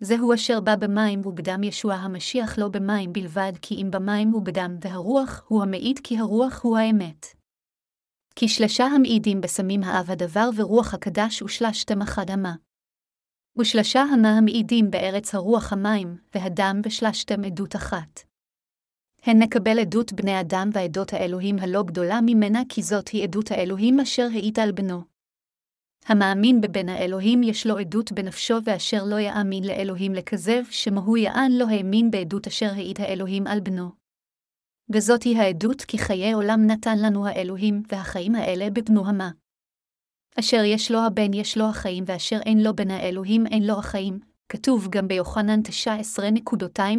זהו אשר בא במים ובדם ישוע המשיח לא במים בלבד כי אם במים ובדם והרוח הוא המעיד כי הרוח הוא האמת. כי שלשה המעידים בסמים האב הדבר ורוח הקדש ושלשתם אחד המה. ושלשה המה המעידים בארץ הרוח המים והדם ושלשתם עדות אחת. הן נקבל עדות בני אדם ועדות האלוהים הלא גדולה ממנה כי זאת היא עדות האלוהים אשר העיד על בנו. המאמין בבן האלוהים יש לו עדות בנפשו ואשר לא יאמין לאלוהים לכזב שמהו יען לא האמין בעדות אשר העיד האלוהים על בנו. וזאת היא העדות כי חיי עולם נתן לנו האלוהים והחיים האלה בבנו המה. אשר יש לו הבן יש לו החיים ואשר אין לו בן האלוהים אין לו החיים, כתוב גם ביוחנן תשע עשרה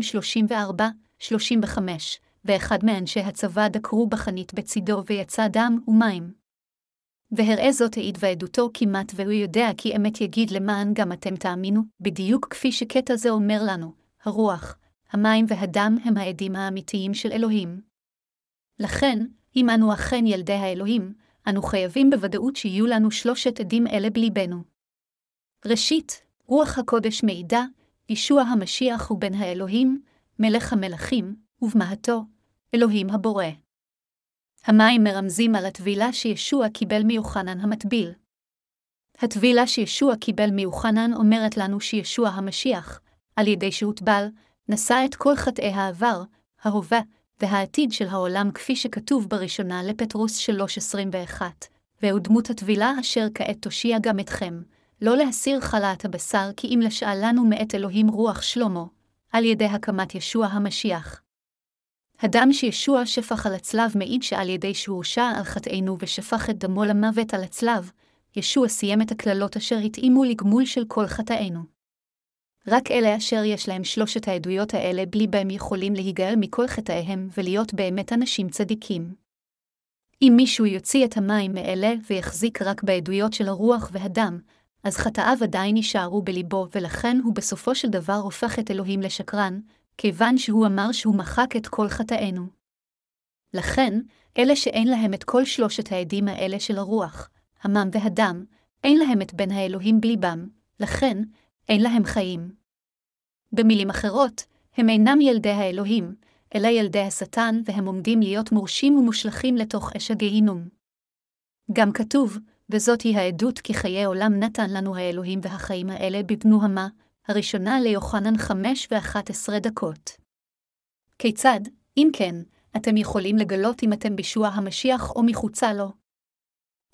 שלושים וארבע שלושים וחמש, ואחד מאנשי הצבא דקרו בחנית בצידו ויצא דם ומים. והראה זאת העיד ועדותו כמעט והוא יודע כי אמת יגיד למען גם אתם תאמינו, בדיוק כפי שקטע זה אומר לנו, הרוח, המים והדם הם העדים האמיתיים של אלוהים. לכן, אם אנו אכן ילדי האלוהים, אנו חייבים בוודאות שיהיו לנו שלושת עדים אלה בליבנו. ראשית, רוח הקודש מעידה, ישוע המשיח הוא בן האלוהים, מלך המלכים, ובמהתו, אלוהים הבורא. המים מרמזים על הטבילה שישוע קיבל מיוחנן המטביל. הטבילה שישוע קיבל מיוחנן אומרת לנו שישוע המשיח, על ידי שהוטבל, נשא את כל חטאי העבר, ההווה והעתיד של העולם כפי שכתוב בראשונה לפטרוס שלוש עשרים ואחת, והוא דמות הטבילה אשר כעת תושיע גם אתכם, לא להסיר חלאת הבשר כי אם לשאלנו מאת אלוהים רוח שלמה, על ידי הקמת ישוע המשיח. הדם שישוע שפך על הצלב מעיד שעל ידי שהורשע על חטאינו ושפך את דמו למוות על הצלב, ישוע סיים את הכללות אשר התאימו לגמול של כל חטאינו. רק אלה אשר יש להם שלושת העדויות האלה בלי בהם יכולים להיגאל מכל חטאיהם ולהיות באמת אנשים צדיקים. אם מישהו יוציא את המים מאלה ויחזיק רק בעדויות של הרוח והדם, אז חטאיו עדיין יישארו בליבו ולכן הוא בסופו של דבר הופך את אלוהים לשקרן, כיוון שהוא אמר שהוא מחק את כל חטאינו. לכן, אלה שאין להם את כל שלושת העדים האלה של הרוח, המים והדם, אין להם את בן האלוהים בליבם, לכן אין להם חיים. במילים אחרות, הם אינם ילדי האלוהים, אלא ילדי השטן והם עומדים להיות מורשים ומושלכים לתוך אש הגיהינום. גם כתוב, וזאת היא העדות כי חיי עולם נתן לנו האלוהים והחיים האלה בבנו המה, הראשונה ליוחנן חמש ואחת עשרה דקות. כיצד, אם כן, אתם יכולים לגלות אם אתם בישוע המשיח או מחוצה לו?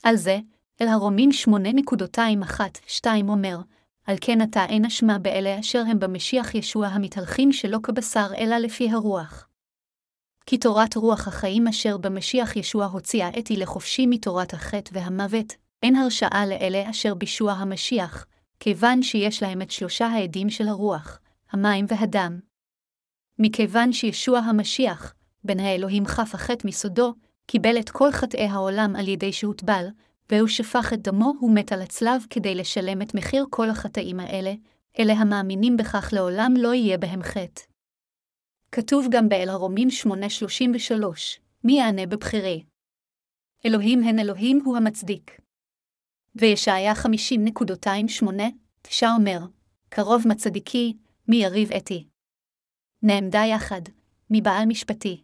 על זה, אל הרומים שמונה עשרים ואחת שתיים אומר, על כן אתה אין אשמה באלה אשר הם במשיח ישוע המתהלכים שלא כבשר אלא לפי הרוח. כי תורת רוח החיים אשר במשיח ישוע הוציאה אתי לחופשי מתורת החטא והמוות, אין הרשעה לאלה אשר בישוע המשיח, כיוון שיש להם את שלושה העדים של הרוח, המים והדם. מכיוון שישוע המשיח, בן האלוהים חף החטא מסודו, קיבל את כל חטאי העולם על ידי שהוטבל, והוא שפך את דמו ומת על הצלב כדי לשלם את מחיר כל החטאים האלה, אלה המאמינים בכך לעולם לא יהיה בהם חטא. כתוב גם באל הרומים שמונה שלושים ושלוש, מי יענה בבחירי? אלוהים הן אלוהים הוא המצדיק. וישעיה חמישים שמונה תשע אומר, קרוב מצדיקי, מי יריב אתי? נעמדה יחד, מי בעל משפטי?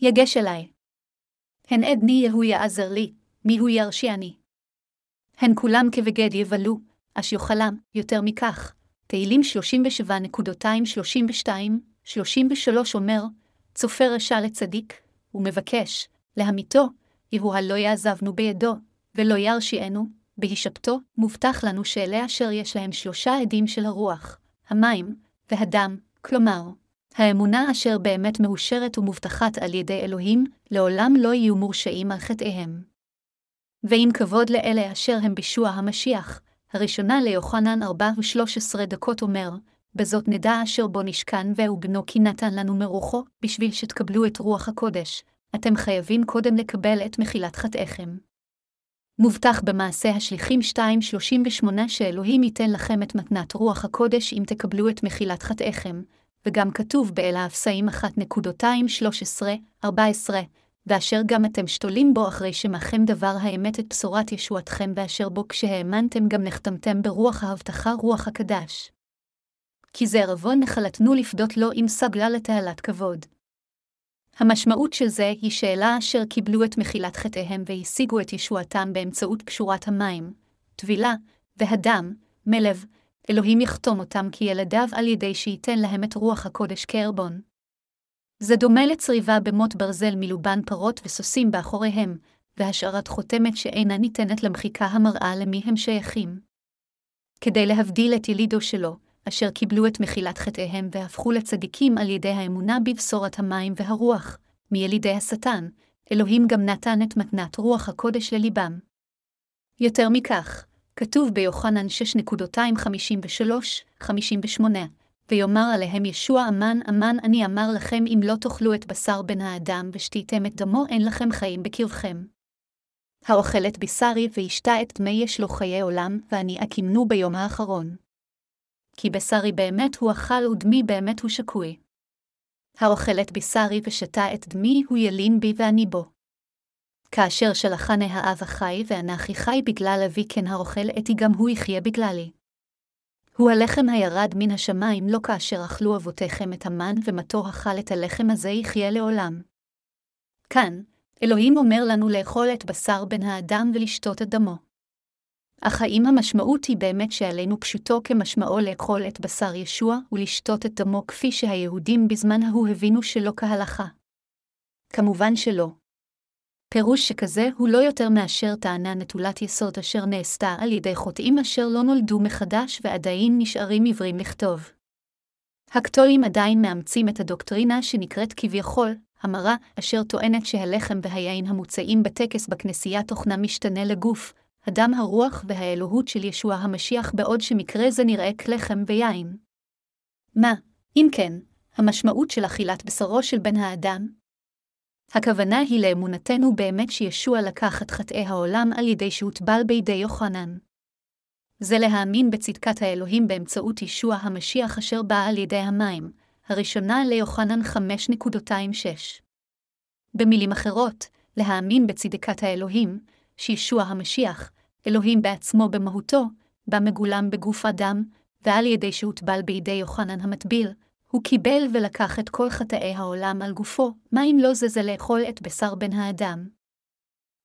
יגש אליי. הן עדני יהוא יעזר לי, מי הוא ירשיעני? הן כולם כבגד יבלו, אש יאכלם, יותר מכך. תהילים שלושים ושבע שלושים ושתיים שלושים ושלוש אומר, צופה רשע לצדיק, ומבקש, להמיתו, יהו הלא יעזבנו בידו, ולא ירשיענו, בהישפטו, מובטח לנו שאלה אשר יש להם שלושה עדים של הרוח, המים והדם, כלומר, האמונה אשר באמת מאושרת ומובטחת על ידי אלוהים, לעולם לא יהיו מורשעים על חטאיהם. ועם כבוד לאלה אשר הם בישוע המשיח, הראשונה ליוחנן ארבע ושלוש עשרה דקות אומר, בזאת נדע אשר בו נשכן והוא בנו כי נתן לנו מרוחו, בשביל שתקבלו את רוח הקודש, אתם חייבים קודם לקבל את מחילת חטאיכם. מובטח במעשה השליחים שתיים שלושים ושמונה שאלוהים ייתן לכם את מתנת רוח הקודש אם תקבלו את מחילת חטאיכם, וגם כתוב באל האפסאים אחת שלוש עשרה ארבע עשרה, ואשר גם אתם שתולים בו אחרי שמעכם דבר האמת את בשורת ישועתכם ואשר בו כשהאמנתם גם נחתמתם ברוח ההבטחה רוח הקדש. כי זרבון נחלתנו לפדות לו עם סגלה לתעלת כבוד. המשמעות של זה היא שאלה אשר קיבלו את מחילת חטאיהם והשיגו את ישועתם באמצעות קשורת המים, טבילה והדם, מלב, אלוהים יחתום אותם כילדיו על ידי שייתן להם את רוח הקודש כערבון. זה דומה לצריבה במות ברזל מלובן פרות וסוסים באחוריהם, והשארת חותמת שאינה ניתנת למחיקה המראה למי הם שייכים. כדי להבדיל את ילידו שלו, אשר קיבלו את מחילת חטאיהם והפכו לצדיקים על ידי האמונה בבשורת המים והרוח, מילידי השטן, אלוהים גם נתן את מתנת רוח הקודש לליבם. יותר מכך, כתוב ביוחנן שש חמישים ושלוש חמישים ושמונה, ויאמר עליהם ישוע אמן אמן אני אמר לכם אם לא תאכלו את בשר בן האדם ושתיתם את דמו אין לכם חיים בקרבכם. האוכל את בשרי וישתה את דמי יש לו חיי עולם ואני אקימנו ביום האחרון. כי בשרי באמת הוא אכל ודמי באמת הוא שקוי. האוכל את בשרי ושתה את דמי הוא ילין בי ואני בו. כאשר שלחני האב החי ואנכי חי בגלל אבי כן האוכל אתי גם הוא יחיה בגללי. הוא הלחם הירד מן השמיים לא כאשר אכלו אבותיכם את המן ומתו אכל את הלחם הזה יחיה לעולם. כאן, אלוהים אומר לנו לאכול את בשר בן האדם ולשתות את דמו. אך האם המשמעות היא באמת שעלינו פשוטו כמשמעו לאכול את בשר ישוע ולשתות את דמו כפי שהיהודים בזמן ההוא הבינו שלא כהלכה? כמובן שלא. פירוש שכזה הוא לא יותר מאשר טענה נטולת יסוד אשר נעשתה על ידי חוטאים אשר לא נולדו מחדש ועדיין נשארים עיוורים לכתוב. הקתולים עדיין מאמצים את הדוקטרינה שנקראת כביכול, המרה, אשר טוענת שהלחם והיין המוצאים בטקס בכנסייה תוכנה משתנה לגוף, הדם הרוח והאלוהות של ישוע המשיח בעוד שמקרה זה נראה כלחם ויין. מה, אם כן, המשמעות של אכילת בשרו של בן האדם? הכוונה היא לאמונתנו באמת שישוע לקח את חטאי העולם על ידי שהוטבל בידי יוחנן. זה להאמין בצדקת האלוהים באמצעות ישוע המשיח אשר בא על ידי המים, הראשונה ליוחנן חמש עשרים ושש. במילים אחרות, להאמין בצדקת האלוהים, שישוע המשיח, אלוהים בעצמו במהותו, בא מגולם בגוף אדם, ועל ידי שהוטבל בידי יוחנן המטביל, הוא קיבל ולקח את כל חטאי העולם על גופו, מה אם לא זה זה לאכול את בשר בן האדם?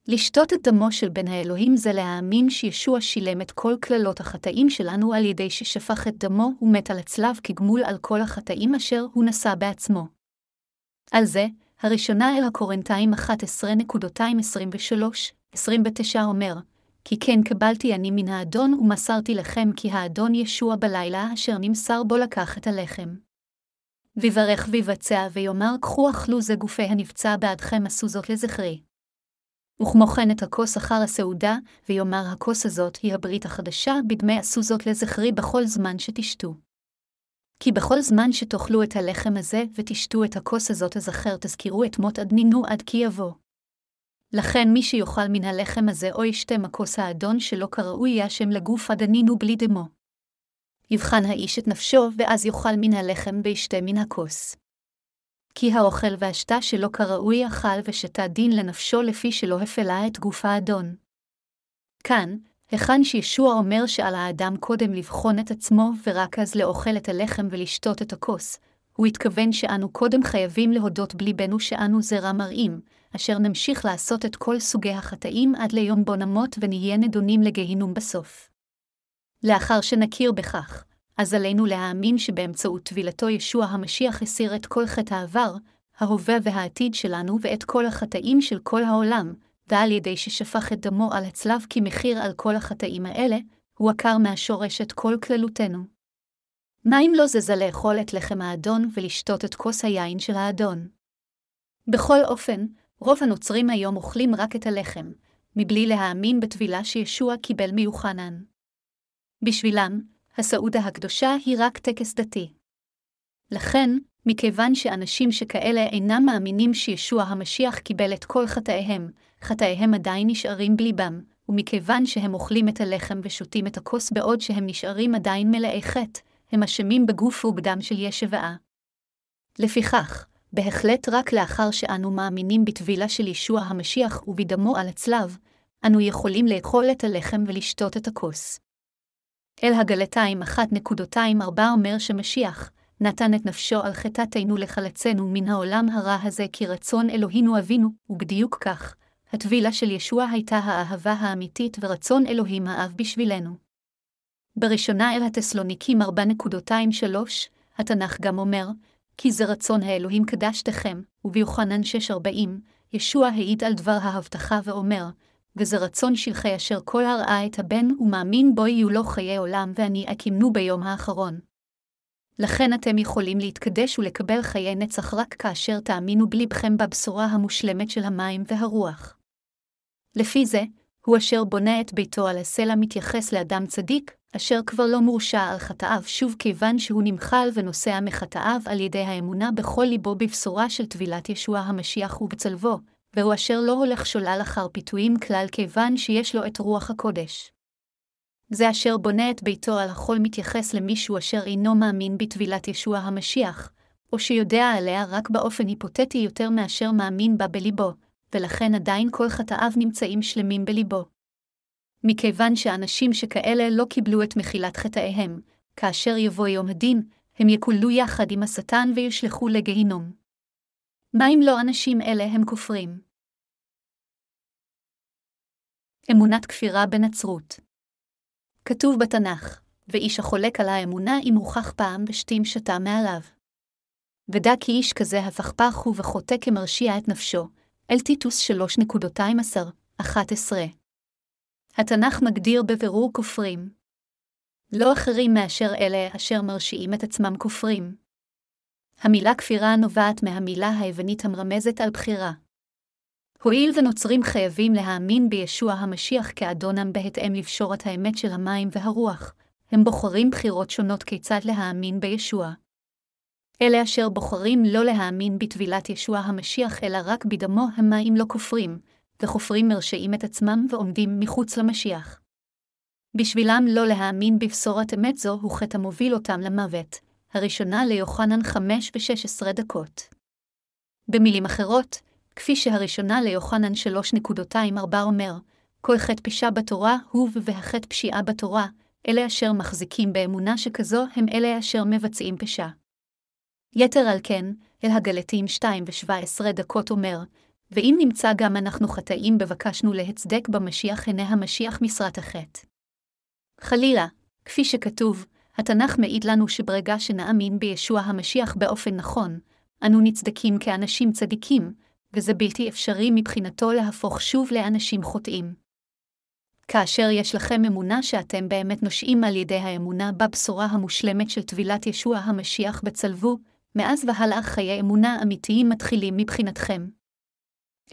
לשתות את דמו של בן האלוהים זה להאמין שישוע שילם את כל כללות החטאים שלנו על ידי ששפך את דמו ומת על הצלב כגמול על כל החטאים אשר הוא נשא בעצמו. על זה, הראשונה אל הקורינתיים אחת עשרה עשרים ושלוש עשרים ותשע אומר, כי כן קבלתי אני מן האדון ומסרתי לכם כי האדון ישוע בלילה אשר נמסר בו לקח את הלחם. ויברך ויבצע ויאמר קחו אכלו זה גופי הנפצע בעדכם עשו זאת לזכרי. וכמו כן את הכוס אחר הסעודה ויאמר הכוס הזאת היא הברית החדשה בדמי עשו זאת לזכרי בכל זמן שתשתו. כי בכל זמן שתאכלו את הלחם הזה ותשתו את הכוס הזאת הזכר תזכירו את מות אדנינו עד כי יבוא. לכן מי שיוכל מן הלחם הזה או ישתה מכוס האדון שלא כראוי יאשם לגוף אדנינו בלי דמו. יבחן האיש את נפשו ואז יאכל מן הלחם וישתה מן הכוס. כי האוכל והשתה שלא כראוי אכל ושתה דין לנפשו לפי שלא הפלה את גוף האדון. כאן, היכן שישוע אומר שעל האדם קודם לבחון את עצמו ורק אז לאוכל את הלחם ולשתות את הכוס, הוא התכוון שאנו קודם חייבים להודות בליבנו שאנו זרע מרעים, אשר נמשיך לעשות את כל סוגי החטאים עד ליום בו נמות ונהיה נדונים לגהינום בסוף. לאחר שנכיר בכך, אז עלינו להאמין שבאמצעות טבילתו ישוע המשיח הסיר את כל חטא העבר, ההווה והעתיד שלנו ואת כל החטאים של כל העולם, ועל ידי ששפך את דמו על הצלב כמחיר על כל החטאים האלה, הוא עקר מהשורש את כל כללותנו. מה אם לא זה לאכול את לחם האדון ולשתות את כוס היין של האדון? בכל אופן, רוב הנוצרים היום אוכלים רק את הלחם, מבלי להאמין בטבילה שישוע קיבל מיוחנן. בשבילם, הסעודה הקדושה היא רק טקס דתי. לכן, מכיוון שאנשים שכאלה אינם מאמינים שישוע המשיח קיבל את כל חטאיהם, חטאיהם עדיין נשארים בליבם, ומכיוון שהם אוכלים את הלחם ושותים את הכוס בעוד שהם נשארים עדיין מלאי חטא, הם אשמים בגוף ובדם של ישוע. לפיכך, בהחלט רק לאחר שאנו מאמינים בטבילה של ישוע המשיח ובדמו על הצלב, אנו יכולים לאכול את הלחם ולשתות את הכוס. אל הגלטיים אחת נקודה עשרים וארבע אומר שמשיח נתן את נפשו על חטאתנו לחלצנו מן העולם הרע הזה כי רצון אלוהינו אבינו, ובדיוק כך, הטבילה של ישוע הייתה האהבה האמיתית ורצון אלוהים האב בשבילנו. בראשונה אל התסלוניקים ארבע נקודה עשרים ושלוש, התנ"ך גם אומר, כי זה רצון האלוהים קדשתכם, וביוחנן שש ארבעים, ישוע העיד על דבר ההבטחה ואומר, וזה רצון שלכי אשר כל הראה את הבן ומאמין בו יהיו לו חיי עולם ואני אקימנו ביום האחרון. לכן אתם יכולים להתקדש ולקבל חיי נצח רק כאשר תאמינו בלבכם בבשורה המושלמת של המים והרוח. לפי זה, הוא אשר בונה את ביתו על הסלע מתייחס לאדם צדיק, אשר כבר לא מורשע על חטאיו שוב כיוון שהוא נמחל ונוסע מחטאיו על ידי האמונה בכל ליבו בבשורה של טבילת ישוע המשיח ובצלבו, והוא אשר לא הולך שולל אחר פיתויים כלל כיוון שיש לו את רוח הקודש. זה אשר בונה את ביתו על החול מתייחס למישהו אשר אינו מאמין בטבילת ישוע המשיח, או שיודע עליה רק באופן היפותטי יותר מאשר מאמין בה בליבו, ולכן עדיין כל חטאיו נמצאים שלמים בליבו. מכיוון שאנשים שכאלה לא קיבלו את מחילת חטאיהם, כאשר יבוא יום הדין, הם יקולו יחד עם השטן ויושלחו לגהינום. מה אם לא אנשים אלה הם כופרים? אמונת כפירה בנצרות. כתוב בתנ"ך, ואיש החולק על האמונה אם הוכח פעם בשתים שתה מעליו. ודע כי איש כזה הפך פח הוא וחוטא כמרשיע את נפשו, אל טיטוס שלוש עשרים ואחת עשרה. התנ"ך מגדיר בבירור כופרים. לא אחרים מאשר אלה אשר מרשיעים את עצמם כופרים. המילה כפירה נובעת מהמילה היוונית המרמזת על בחירה. הואיל ונוצרים חייבים להאמין בישוע המשיח כאדונם בהתאם לבשורת האמת של המים והרוח, הם בוחרים בחירות שונות כיצד להאמין בישוע. אלה אשר בוחרים לא להאמין בטבילת ישוע המשיח אלא רק בדמו הם מים לא כופרים, וכופרים מרשעים את עצמם ועומדים מחוץ למשיח. בשבילם לא להאמין בבשורת אמת זו הוא חטא מוביל אותם למוות, הראשונה ליוחנן חמש ושש עשרה דקות. במילים אחרות, כפי שהראשונה ליוחנן שלוש נקודה עשרים וארבע אומר, כל חטא פשע בתורה הוא והחטא פשיעה בתורה, אלה אשר מחזיקים באמונה שכזו הם אלה אשר מבצעים פשע. יתר על כן, אל הגלטים שתיים ושבע עשרה דקות אומר, ואם נמצא גם אנחנו חטאים בבקשנו להצדק במשיח הנה המשיח משרת החטא. חלילה, כפי שכתוב, התנ"ך מעיד לנו שברגע שנאמין בישוע המשיח באופן נכון, אנו נצדקים כאנשים צדיקים, וזה בלתי אפשרי מבחינתו להפוך שוב לאנשים חוטאים. כאשר יש לכם אמונה שאתם באמת נושאים על ידי האמונה בבשורה המושלמת של טבילת ישוע המשיח בצלבו, מאז והלאה חיי אמונה אמיתיים מתחילים מבחינתכם.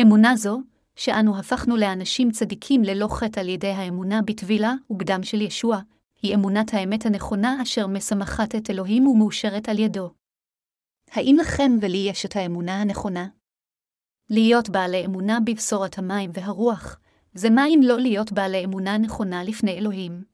אמונה זו, שאנו הפכנו לאנשים צדיקים ללא חטא על ידי האמונה בטבילה ובדם של ישוע, היא אמונת האמת הנכונה אשר משמחת את אלוהים ומאושרת על ידו. האם לכם ולי יש את האמונה הנכונה? להיות בעלי אמונה בבשורת המים והרוח, זה מה אם לא להיות בעלי אמונה נכונה לפני אלוהים.